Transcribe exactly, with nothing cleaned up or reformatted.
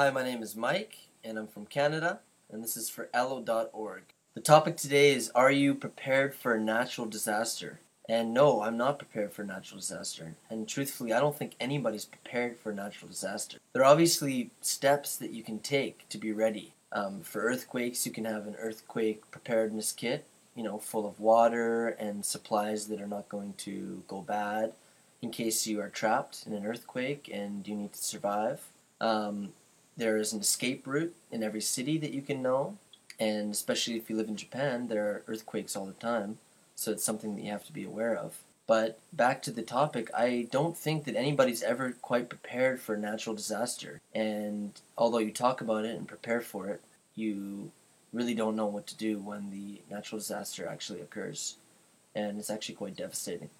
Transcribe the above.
Hi, my name is Mike, and I'm from Canada, and this is for E L O dot org. The topic today is, are you prepared for a natural disaster? And no, I'm not prepared for a natural disaster. And truthfully, I don't think anybody's prepared for a natural disaster. There are obviously steps that you can take to be ready. Um, for earthquakes, you can have an earthquake preparedness kit, you know, full of water and supplies that are not going to go bad in case you are trapped in an earthquake and you need to survive. Um, There is an escape route in every city that you can know, and especially if you live in Japan, there are earthquakes all the time, so it's something that you have to be aware of. But back to the topic, I don't think that anybody's ever quite prepared for a natural disaster, and although you talk about it and prepare for it, you really don't know what to do when the natural disaster actually occurs, and it's actually quite devastating.